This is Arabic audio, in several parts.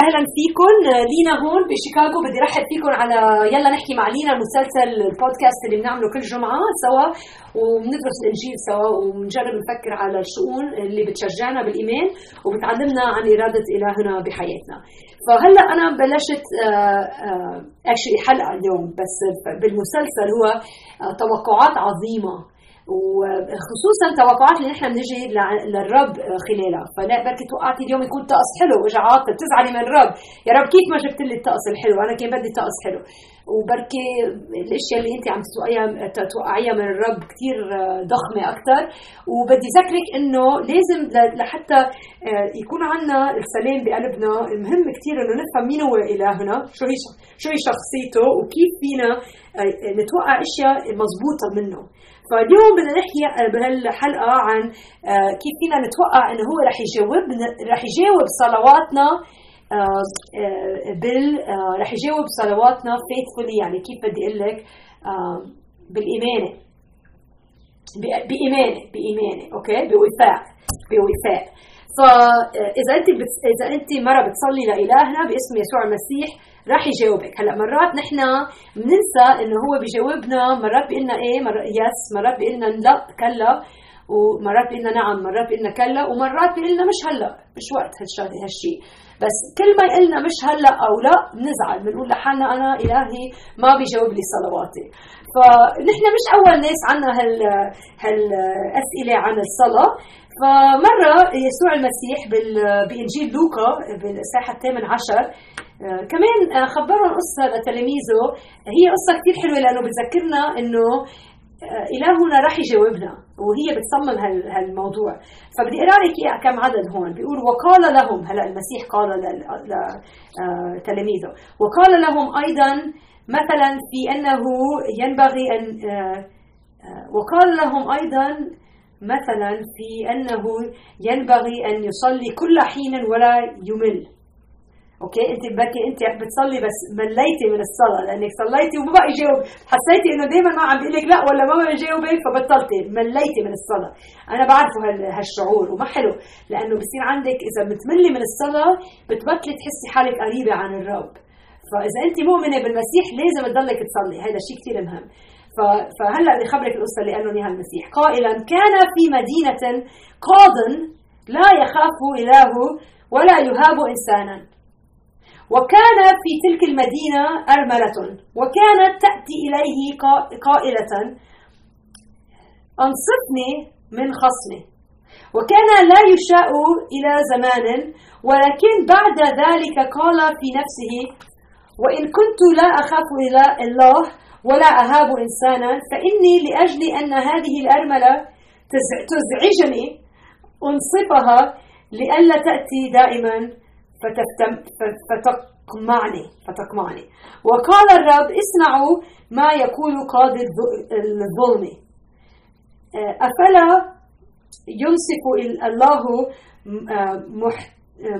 أهلا فيكم. لينا هون بشيكاغو. بدي رحب فيكم على يلا نحكي مع لينا، مسلسل البودكاست اللي بنعمله كل جمعة سوا وبندرس الإنجيل سوا وبنجرب نفكر على الشؤون اللي بتشجعنا بالإيمان وبتعلمنا عن إرادة إلهنا بحياتنا. فهلا أنا بلشت actually حلقة اليوم بس بالمسلسل هو توقعات عظيمة، وخصوصا توقعات اللي نحن بنجي للرب خلالها. فلا بركي توقعتي اليوم يكون طقس حلو واجا عاطل بتزعلي من الرب، يا رب كيف ما جبت لي الطقس الحلو، انا كان بدي طقس حلو. وبركي الاشياء اللي انت عم تتوقعيها من الرب كتير ضخمه اكثر. وبدي ذكرك انه لازم لحتى يكون عندنا السلام بقلبنا، مهم كتير انه نفهم مين هو الهنا، شو هي شخصيته، وكيف فينا نتوقع اشياء مضبوطه منه. فاليوم بدنا نحكي بهالحلقه عن كيف فينا نتوقع انه هو رح يجاوب صلواتنا رح يجاوب صلواتنا faithfully، يعني كيف بدي اقول لك بإيمانه اوكي، بوفاء. فاذا انت مره بتصلي لالهنا باسم يسوع المسيح راح يجاوبك. هلا مرات نحن بننسى انه هو بيجاوبنا، مرات بقلنا ايه، مرات يس، مرات بقلنا لا كلا، ومرات بقلنا نعم، مرات بقلنا كلا، ومرات بقلنا مش هلا، مش وقت هالشيء. بس كل ما يقلنا مش هلا او لا بنزعل، بنقول لحالنا انا الهي ما بيجاوب لي صلواتي. فنحن مش اول ناس عنا هالاسئله عن الصلاه. فمره يسوع المسيح بانجيل لوقا بالاصحاح 18 كمان خبرهم قصه لتلاميذه، هي قصه كتير حلوه لانه بتذكرنا انه إلهنا راح يجاوبنا، وهي بتصمم هالموضوع. فبدي اقرا لك كم عدد هون. بيقول وقال لهم، هلا المسيح قال لتلاميذه، وقال لهم ايضا مثلا في انه ينبغي ان وقال لهم ايضا مثلا في انه ينبغي ان يصلي كل حين ولا يمل. اوكي، انت بتصلي بس مليتي من الصلاه لانك صليتي وما بقى يجاوب، حسيتي انه دائما ما عم بيقول لك لا ولا ما بقى يجاوبك، فبطلتي مليتي من الصلاه. انا بعرف هالشعور وما حلو، لانه بصير عندك اذا بتملي من الصلاه بتبطلي تحسي حالك قريبه عن الرب. فاذا انت مؤمنه بالمسيح لازم تضلك تصلي، هذا شيء كثير مهم. فهلا بدي خبرك القصه اللي قالوا لي هالمسيح قائلا كان في مدينه قاض لا يخاف اله ولا يهاب انسانا، وكان في تلك المدينة أرملة وكانت تأتي إليه قائلة أنصفني من خصمي، وكان لا يشاء إلى زمان، ولكن بعد ذلك قال في نفسه وإن كنت لا أخاف إلى الله ولا أهاب إنسانا، فإني لأجل أن هذه الأرملة تزعجني أنصفها لئلا تأتي دائما فتقمعني. وقال الرب اسمعوا ما يقول قاضي الظلم، أفلا ينصف الله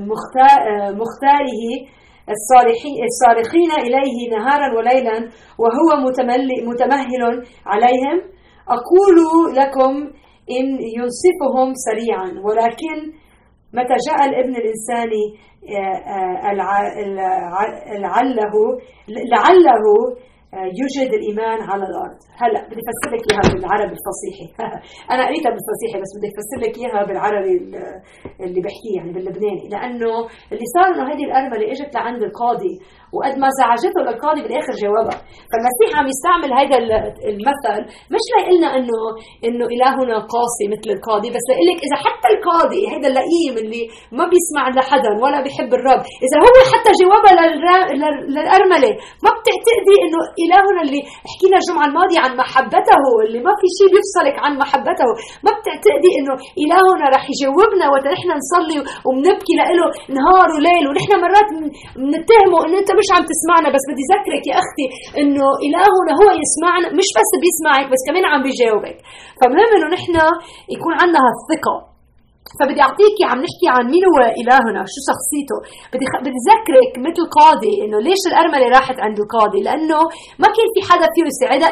مختاره الصارخين إليه نهارا وليلا وهو متمهل عليهم؟ أقول لكم إن ينصفهم سريعا، ولكن متى جاء الابن الإنسان لعله يوجد الإيمان على الأرض. هلا بدي أفسر لك إياها بالعربي الفصيحي. أنا قريتها بالفصيحي بس بدي أفسر لك إياها بالعربي اللي بحكيه، يعني باللبناني. لأنه اللي صار إنه هذه الأرملة اللي إجت لعند القاضي، وقد ما زعجته القاضي بالآخر جوابها. فالمسيح عم يستعمل هذا المثل مش ليقلنا إنه إلهنا قاسي مثل القاضي، بس ليقلك إذا حتى القاضي هذا اللئيم اللي ما بيسمع لحدا ولا بيحب الرب، إذا هو حتى جوابها للأرملة ما بتعتقدي إنه إلهنا اللي حكينا الجمعة الماضية عن محبته، اللي ما في شيء بيفصلك عن محبته، ما بتعتقدي إنه إلهنا رح يجاوبنا وقت نحن نصلي وبنبكي له نهار وليل، ونحن مرات بنتهمه إنه أنت مش عم تسمعنا. بس بدي ذكرك يا أختي إنه إلهنا هو يسمعنا، مش بس بيسمعك بس كمان عم بيجاوبك. فمهم إنه نحن يكون عندنا هالثقة. فبدي أعطيكي عم نحكي عن مين هو إلهنا، شو شخصيته. بدي ذكرك مثل قاضي إنه ليش الأرملة راحت عند القاضي، لأنه ما كان في حدا فيه يساعدها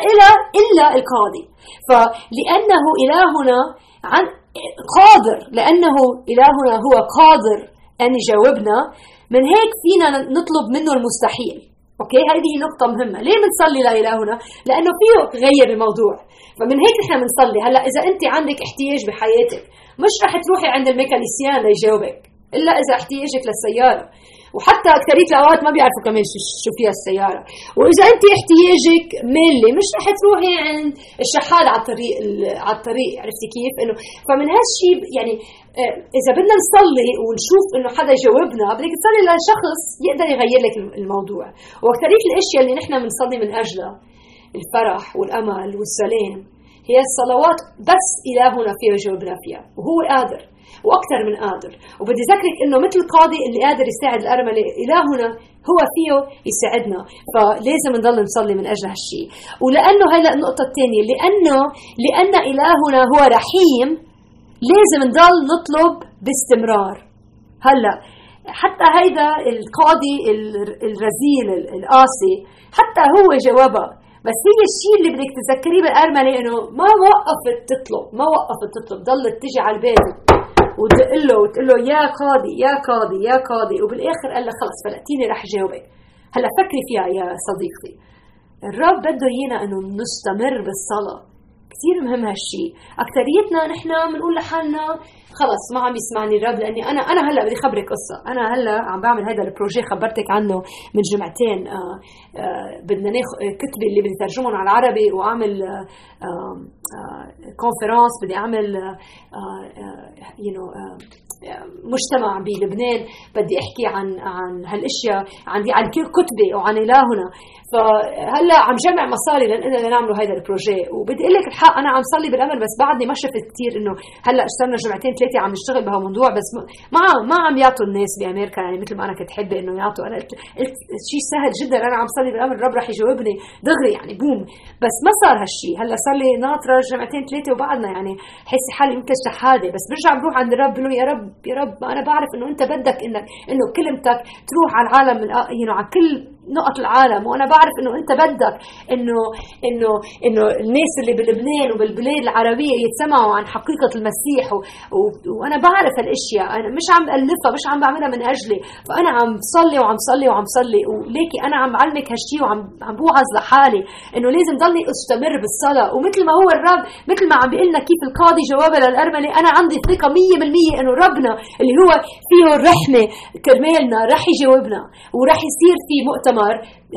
إلا القاضي. فلأنه إلهنا قادر، لأنه إلهنا هو قادر أن يجاوبنا. من هيك فينا نطلب منه المستحيل. أوكي، هذه نقطة مهمة. ليه بنصلي لا إلهنا؟ لأنه فيه غير الموضوع. فمن هيك نحن بنصلي. هلا إذا أنت عندك احتياج بحياتك مش رح تروحي عند الميكانيسيان ليجاوبك، إلا إذا احتياجك للسيارة، وحتى أكترية الأوقات ما بيعرفوا كمان شو فيها السيارة. وإذا أنت احتياجك مالي مش رح تروحي عند الشحال على الطريق، عرفتي كيف؟ إنه فمن هالشيء يعني إذا بدنا نصلي ونشوف إنه حدا يجاوبنا بدك تصلي لشخص يقدر يغير لك الموضوع. وأكترية الأشياء اللي نحن بنصلي من أجلها، الفرح والأمل والسلام، هي الصلوات بس إلهنا فيها يجاوبنا فيها، وهو قادر وأكثر من قادر. وبدي ذكرك إنه مثل القاضي اللي قادر يساعد الأرملة، إلهنا هو فيه يساعدنا، فلازم نضل نصلي من أجل هالشيء. ولأنه هلا النقطة الثانية، لأن إلهنا هو رحيم، لازم نضل نطلب باستمرار. هلا حتى هيدا القاضي الرذيل القاسي حتى هو جوابه، بس هي الشيء اللي بدك تذكريه بالأرملة إنه ما وقفت تطلب، ضلت تجي على الباب وتقول له يا قاضي، وبالآخر قال له خلص فلقتيني رح جاوبك. هلا فكري فيها يا صديقتي، الرب بده ايانا إنه نستمر بالصلاة، كتير مهم هالشيء. أكتريتنا نحن بنقول لحالنا خلص ما عم يسمعني الرب، لأني أنا هلا بدي خبرك قصة. أنا هلا عم بعمل هذا البروجي خبرتك عنه من جمعتين، بدنا ناخذ كتبي اللي بدي ترجمهم على العربي، وأعمل كونفرنس، بدي أعمل مجتمع بلبنان، بدي أحكي عن هالأشياء عندي، عن كل كتبي وعن إلهنا. فهلا عم جمع مصاري لأننا نعمل هذا البروجي. وبدي أقول لك الحق، أنا عم صلي بالأمل، بس بعدني ما شفت كتير. إنه هلا اشتغلنا جمعتين 3 عم نشتغل بهالموضوع، بس ما عم يعطوا الناس بأمريكا يعني مثل ما أنا كنت حابة إنه يعطوا. أنا قلت شيء سهل جدا، أنا عم صلي بالأمل الرب رح يجاوبني دغري يعني بوم، بس ما صار هالشيء. هلا صار لي ناطرة 2-3 وبعدنا يعني حسي حالي يمكن شحادة، بس برجع بروح عند الرب بقول له يا رب أنا بعرف إنه أنت بدك إنه كلمتك تروح على العالم، على كل نقط العالم، وانا بعرف انه انت بدك انه الناس اللي بلبنان وبالبلاد العربيه يتسمعوا عن حقيقه المسيح، وانا بعرف هالاشياء، انا مش عم الفها، مش عم بعملها من اجلي، فانا عم صلي وليكي انا عم علمك هالشيء، وعم بوعظ لحالي انه لازم ضلني استمر بالصلاه. ومثل ما هو الرب، مثل ما عم بيقلنا كيف القاضي جوابه للارمله، انا عندي ثقه 100% انه ربنا اللي هو فيه الرحمه كرمالنا رح يجاوبنا، ورح يصير في مؤتمر.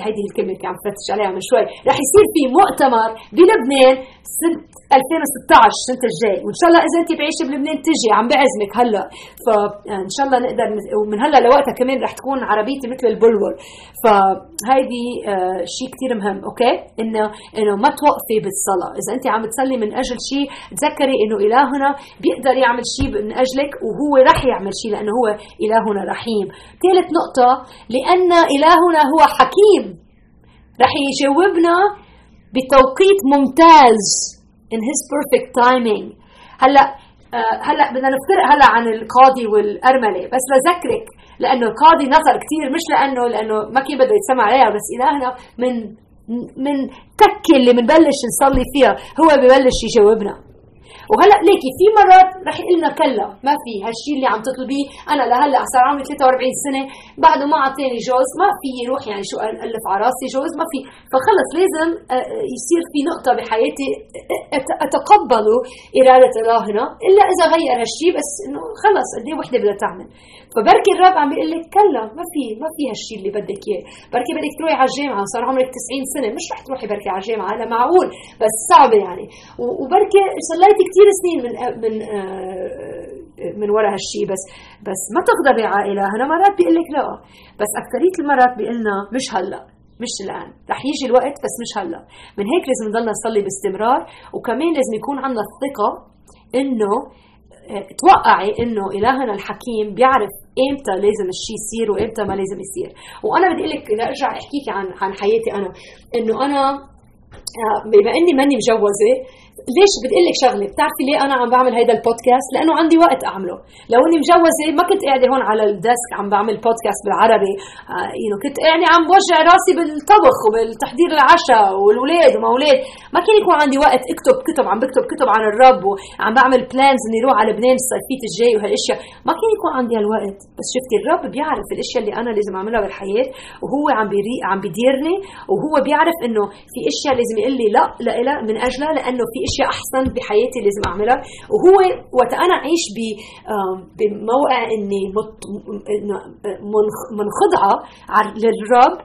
هذه الكلمة اللي عم فتش عليها من شوي، رح يصير في مؤتمر بلبنان سنة 2016 السنة الجاي، وإن شاء الله إذا أنت بعيشة بلبنان تجي، عم بعزمك هلا. فإن شاء الله نقدر ومن هلا لوقتها كمان رح تكون عربيتي مثل البلور. فهذه شيء كتير مهم، أوكي، إنه ما توقفي بالصلاة. إذا أنت عم تصلي من أجل شيء تذكري إنه إلهنا بيقدر يعمل شيء من أجلك، وهو رح يعمل شيء لأنه هو إلهنا رحيم. ثالث نقطة، لأن إلهنا هو حكيم، رح يجاوبنا بتوقيت ممتاز in his perfect timing. هلا بدنا نفترق هلا عن القاضي والأرملة، بس لذكرك لأنه القاضي نظر كتير، مش لأنه ما كان بده يتسمع عليها، بس إلهنا من تكة اللي منبلش نصلي فيها هو ببلش يجاوبنا. وهلا ليكي في مرات رح يقلنا كلا ما في هالشيء اللي عم تطلبيه، انا لهلا صار عمري 43 سنه بعده ما عطاني جوز، ما في يروح يعني شو الف على راسي جوز، ما في، فخلص لازم يصير في نقطه بحياتي اتقبل اراده الهنا، الا اذا غير هالشيء، بس انه خلص قد ايه وحده بدها تعمل. فبركي الرب عم بيقول لك كلا ما في هالشيء اللي بدك اياه، بركي بدك تروحي على الجامعه صار عمرك 90 سنه مش رح تروحي بركي على الجامعه، هلا معقول بس صعبه يعني، وبركي صليتي كتير سنين من ورا هالشيء، بس ما تغضبي على إلهنا. مرات بيقول لك لا، بس أكترية المرات بيقلنا مش هلا، مش الآن، رح يجي الوقت بس مش هلا. من هيك لازم نضلنا نصلي باستمرار، وكمان لازم يكون عندنا الثقة إنه توقعي إنه إلهنا الحكيم بيعرف امتى لازم الشيء يصير وامتى ما لازم يصير. وأنا بدي أقول لك، أرجع أحكيك عن حياتي أنا، إنه أنا بما اني ماني مجوزه، ليش بدي اقول لك شغله، بتعرفي ليه انا عم بعمل هيدا البودكاست؟ لانه عندي وقت اعمله. لو اني مجوزه ما كنت قاعده هون على الديسك عم بعمل بودكاست بالعربي، كنت يعني عم بوجع راسي بالطبخ وبالتحضير العشاء والولاد وما اولاد، ما كان يكون عندي وقت اكتب كتب، عم بكتب كتب عن الرب وعم بعمل بلانز اني اروح على لبنان الصيفيه الجاي وهالاشياء، ما كان يكون عندي هالوقت. بس شفتي الرب بيعرف الاشياء اللي انا لازم اعملها بالحياه، وهو عم بيديرني، وهو بيعرف انه في اشياء لازم يقول لي لا لا لا من اجلها، لانه في اشياء احسن بحياتي لازم اعملها. وهو وقت انا اعيش بموقع اني منخضعه للرب،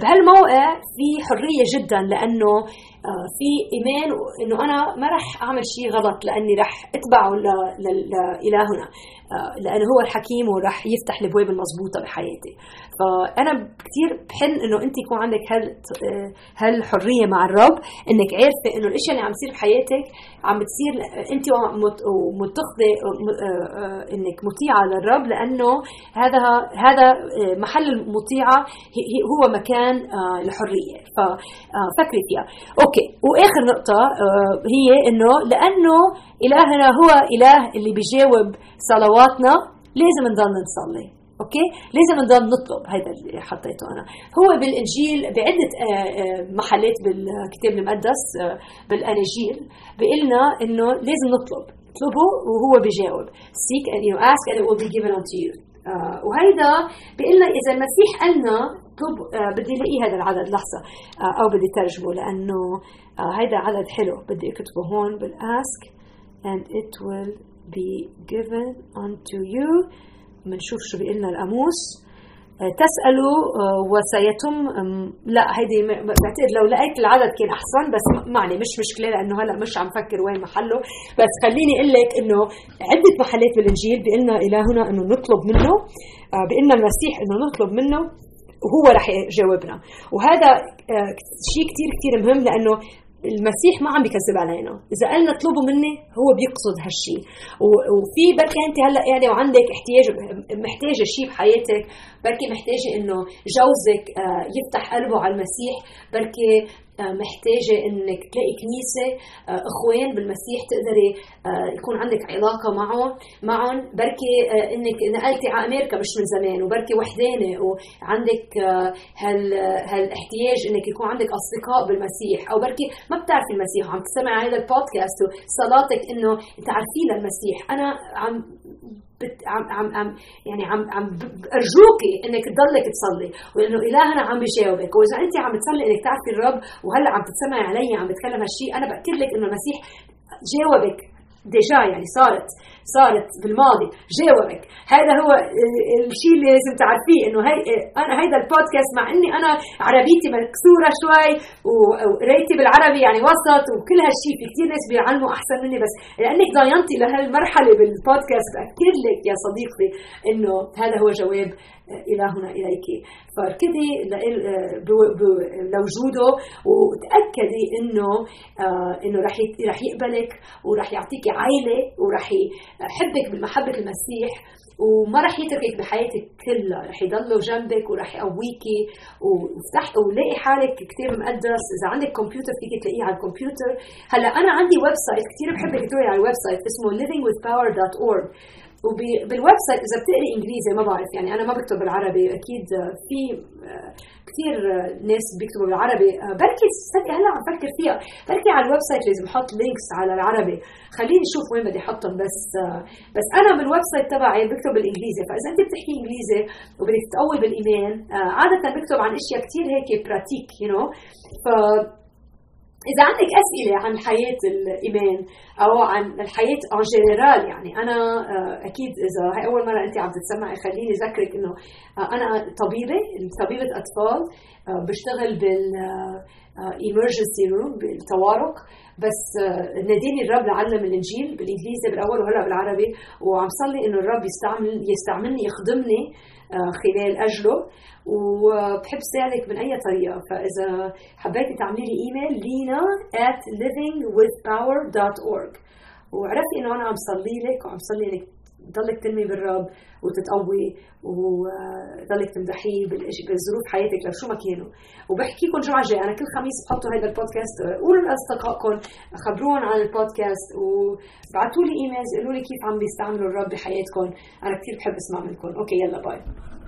بهالموقع في حريه جدا، لانه في ايمان انه انا ما راح اعمل شيء غلط، لاني راح اتبعه لإلهنا، لانه هو الحكيم وراح يفتح الابواب المضبوطه بحياتي. فانا كثير بحن انه انت يكون عندك هالحريه مع الرب، انك عارفه انه الاشياء اللي عم تصير بحياتك عم بتصير انت ومتخذه انك مطيعه للرب، لانه هذا محل المطيعه، هو مكان الحريه. ففكري فيها. اوكي، واخر نقطه هي انه لانه الهنا هو اله اللي بيجاوب صلواتنا، لازم نضل نصلي. اوكي، لازم نضل نطلب. هذا اللي حطيته انا، هو بالانجيل بعده محلات بالكتاب المقدس، بالاناجيل بيقلنا انه لازم نطلب، اطلبه وهو بيجاوب. seek and you ask and it will be given unto you. وهيدا بيقلنا اذا المسيح قالنا بدي الاقي هذا العدد لحظه، او بدي ترجمه لانه هيدا عدد حلو، بدي اكتبه هون بالاسك and it will be given unto you. منشوف شو بيقلنا القاموس، تسألوا وسيتم. لا هيدي بعتقد لو لقيت العدد كان احسن، بس معني مش مشكله لانه هلا مش عم فكر وين محله. بس خليني اقول لك انه عده محلات بالانجيل بيقلنا الهنا انه نطلب منه، بيقلنا المسيح انه نطلب منه وهو رح يجاوبنا. وهذا شيء كتير كتير مهم، لأنه المسيح ما عم بيكذب علينا، إذا قالنا اطلبوا مني هو بيقصد هالشي. وفي بركي أنت هلأ يعني وعندك احتياج، محتاجة شي بحياتك، بركي محتاجة إنه جوزك يفتح قلبه على المسيح، بركي محتاجة إنك تلاقي كنيسة، إخوان بالمسيح تقدري يكون عندك علاقة معهم، بركي إنك نقلتي على أمريكا مش من زمان، وبركي وحدانة وعندك هالاحتياج إنك يكون عندك أصدقاء بالمسيح، أو بركي ما بتعرفي المسيح وعم تسمع هذا البودكاست وصلاتك إنه تعرفين المسيح. أنا عم ارجوكي انك تضلك تصلي، وانه الهنا عم بيجاوبك. واذا انت عم تصلي انك تعرفي الرب، وهلا عم تتسمعي علي عم بتكلم هالشيء، انا باكد لك انه المسيح جاوبك ديجا، يعني صارت بالماضي جاوبك. هذا هو الشيء اللي لازم تعرفيه، انه انا هيدا البودكاست مع اني انا عربيتي مكسوره شوي وقريتي بالعربي يعني وسط وكل هالشيء، في كثير ناس بيعلموا احسن مني، بس لانك ضاينتي لهالمرحله بالبودكاست باكد لك يا صديقي انه هذا هو جواب إلهنا إليك. فاركدي لوجوده، وتأكدي إنه رح يقبلك، ورح يعطيكي عائلة، ورح يحبك بالمحبة المسيح، وما رح يتركك بحياتك كلها، رح يضله جنبك ورح يقويكي. ولاقي حالك كتاب مقدس، إذا عندك كمبيوتر فيك تلاقيه على الكمبيوتر. هلا أنا عندي ويب سايت كتير بحبك تروحي على الويب سايت، اسمه livingwithpower.org. وبالويب سايت اذا بتقري انجليزي، ما بعرف يعني انا ما بكتب بالعربي، اكيد في كثير ناس بيكتبوا بالعربي، بركي صدقي هلا عم بفكر فيها، بركي على الويب سايت لازم احط لينكس على العربي، خليني اشوف وين بدي احطهم. بس انا بالويب سايت تبعي بكتب بالانجليزي، فاذا انت بتحكي انجليزي وبدك تقوي بالايمان، عاده بكتب عن اشياء كثير هيك براتيك ف إذا عندك أسئلة عن حياة الإيمان أو عن الحياة عن جنرال، يعني أنا أكيد إذا هاي أول مرة أنت عم تسمعي، خليني ذكرك إنه أنا طبيبة أطفال، بشتغل بالإمرجنسي روم بالطوارئ، بس ناديني الرب لعلم الإنجيل بالإنجليزي بالأول وهلأ بالعربي، وعم صلي إنه الرب يستعملني يخدمني خلال أجله، وبحب ساعدك من أي طريقة. فإذا حبيتي تعملي لي إيميل lina@livingwithpower.org، وعرفت إنه أنا عم صلي لك وعم صلي لك تضلك تنمي بالرب وتتقوي وتضلك تمدحيه بالظروف حياتك لو شو ما كانوا. وبحكيكم جمعة جاي أنا كل خميس بحطوا هذا البودكاست، قولوا لأصدقائكم، خبروهم عن البودكاست، وبعتوا لي إيميلز قولوا لي كيف عم بيستعملوا الرب بحياتكم. أنا كتير بحب أسمع منكم. أوكي يلا باي.